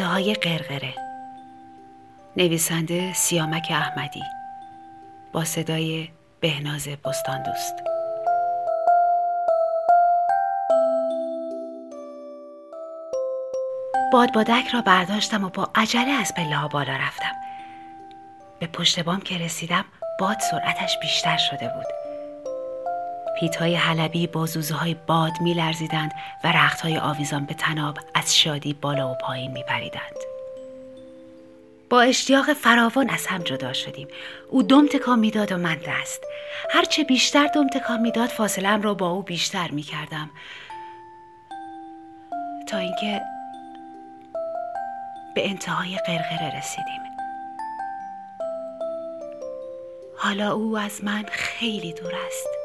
انتهای قرقره. نویسنده سیامک احمدی، با صدای بهناز بستاندوست. بادبادک را برداشتم و با عجله از پله‌ها بالا رفتم. به پشت بام که رسیدم، باد سرعتش بیشتر شده بود. پیت‌های حلبی با زوزه‌های باد می‌لرزیدند و رخت‌های آویزان به تناب از شادی بالا و پایین می‌پریدند. با اشتیاق فراوان از هم جدا شدیم. او دم تکان می‌داد و من دست. هرچه بیشتر دم تکان می‌داد، فاصله‌ام را با او بیشتر می‌کردم، تا اینکه به انتهای قرقره رسیدیم. حالا او از من خیلی دور است.